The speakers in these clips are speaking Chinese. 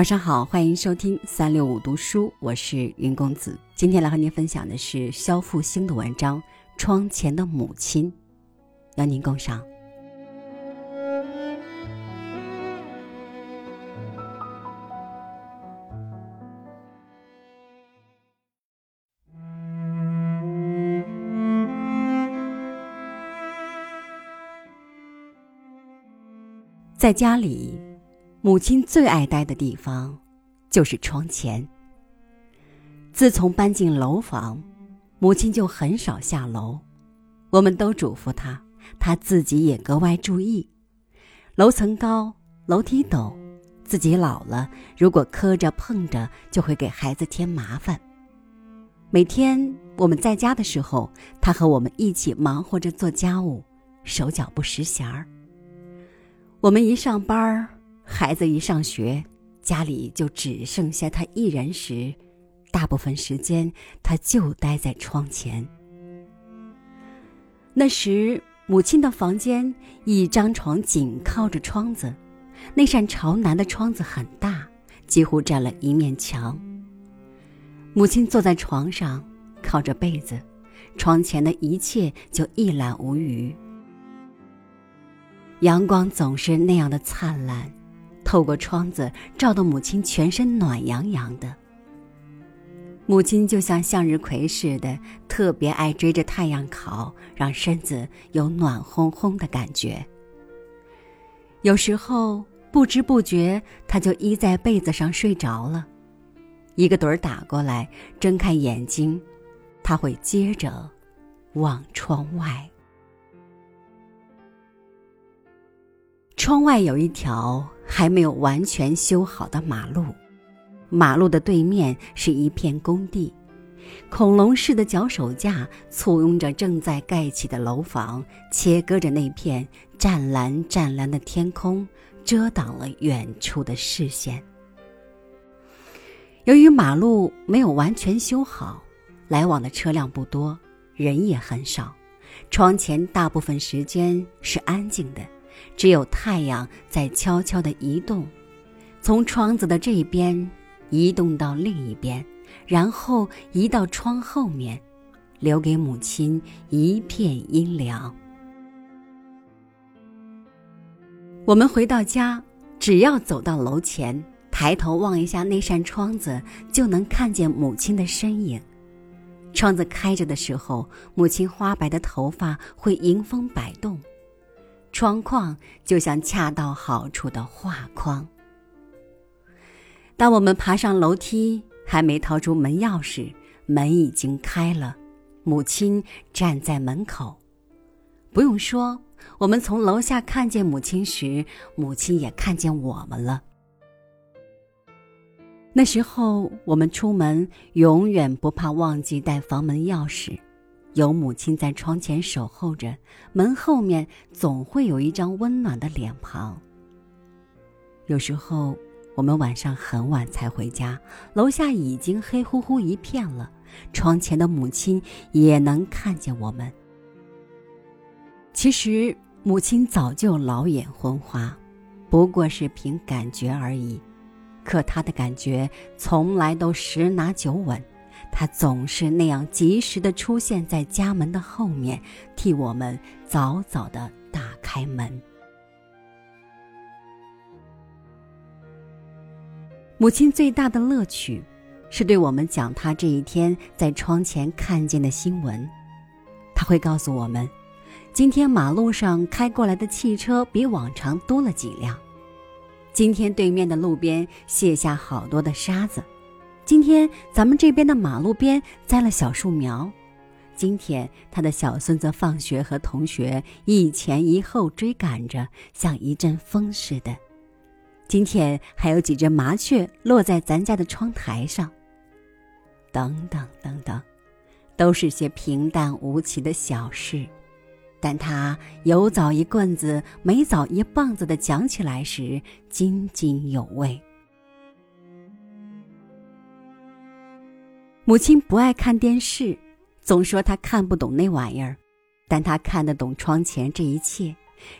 晚上好，欢迎收听365读书，我是云公子。今天来和您分享的是肖复兴的文章《窗前的母亲》，邀您共赏。在家里，母亲最爱待的地方就是窗前。自从搬进楼房，母亲就很少下楼，我们都嘱咐她，她自己也格外注意。楼层高，楼梯陡，自己老了，如果磕着碰着，就会给孩子添麻烦。每天我们在家的时候，她和我们一起忙活着做家务，手脚不识闲儿。我们一上班，孩子一上学，家里就只剩下他一人时，大部分时间他就待在窗前。那时母亲的房间一张床紧靠着窗子，那扇朝南的窗子很大，几乎占了一面墙。母亲坐在床上靠着被子，窗前的一切就一览无余。阳光总是那样的灿烂，透过窗子照得母亲全身暖洋洋的。母亲就像向日葵似的，特别爱追着太阳烤，让身子有暖烘烘的感觉。有时候不知不觉，她就依在被子上睡着了，一个盹儿打过来，睁开眼睛，她会接着望窗外。窗外有一条还没有完全修好的马路，马路的对面是一片工地，恐龙式的脚手架簇拥着正在盖起的楼房，切割着那片湛蓝湛蓝的天空，遮挡了远处的视线。由于马路没有完全修好，来往的车辆不多，人也很少，窗前大部分时间是安静的，只有太阳在悄悄地移动，从窗子的这边移动到另一边，然后移到窗后面，留给母亲一片阴凉。我们回到家，只要走到楼前，抬头望一下那扇窗子，就能看见母亲的身影。窗子开着的时候，母亲花白的头发会迎风摆动，窗框就像恰到好处的画框。当我们爬上楼梯，还没掏出门钥匙，门已经开了，母亲站在门口。不用说，我们从楼下看见母亲时，母亲也看见我们了。那时候我们出门永远不怕忘记带房门钥匙，有母亲在窗前守候着，门后面总会有一张温暖的脸庞。有时候我们晚上很晚才回家，楼下已经黑乎乎一片了，窗前的母亲也能看见我们。其实母亲早就老眼昏花，不过是凭感觉而已，可她的感觉从来都十拿九稳，他总是那样及时地出现在家门的后面，替我们早早地打开门。母亲最大的乐趣是对我们讲她这一天在窗前看见的新闻。她会告诉我们，今天马路上开过来的汽车比往常多了几辆，今天对面的路边卸下好多的沙子，今天咱们这边的马路边栽了小树苗，今天他的小孙子放学和同学一前一后追赶着，像一阵风似的，今天还有几只麻雀落在咱家的窗台上，等等等等，都是些平淡无奇的小事。但他有枣一棍子，没枣一棒子地讲起来时，津津有味。母亲不爱看电视，总说她看不懂那玩意儿，但她看得懂窗前这一切，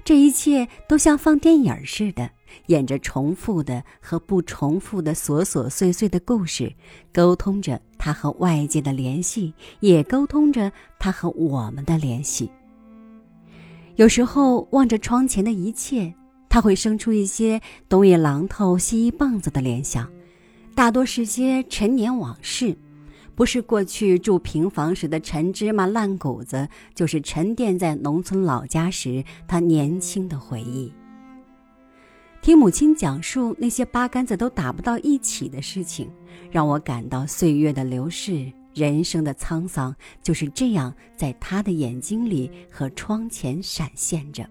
这一切都像放电影似的，演着重复的和不重复的琐碎的故事，沟通着他和外界的联系，也沟通着他和我们的联系。有时候望着窗前的一切，他会生出一些东一榔头西一棒子的联想，大多是些陈年往事，不是过去住平房时的陈芝麻烂谷子，就是沉淀在农村老家时他年轻的回忆。听母亲讲述那些八竿子都打不到一起的事情，让我感到岁月的流逝，人生的沧桑，就是这样在他的眼睛里和窗前闪现着。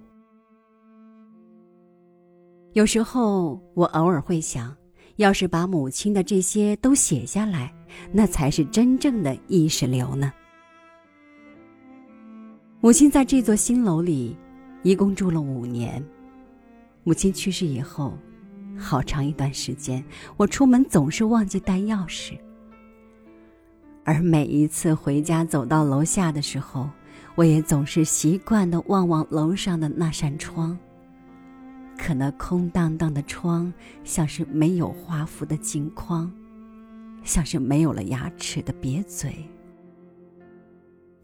有时候我偶尔会想，要是把母亲的这些都写下来，那才是真正的意识流呢。母亲在这座新楼里一共住了5年。母亲去世以后，好长一段时间我出门总是忘记带钥匙，而每一次回家走到楼下的时候，我也总是习惯地望望楼上的那扇窗，可那空荡荡的窗像是没有画幅的镜框，像是没有了牙齿的瘪嘴。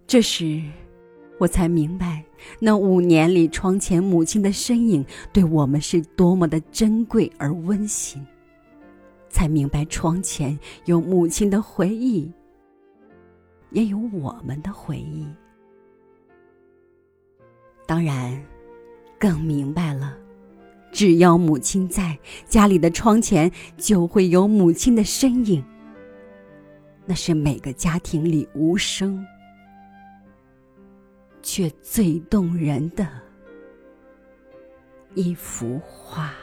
这时我才明白，那5年里窗前母亲的身影对我们是多么的珍贵而温馨，才明白窗前有母亲的回忆，也有我们的回忆。当然更明白了，只要母亲在，家里的窗前就会有母亲的身影，那是每个家庭里无声却最动人的一幅画。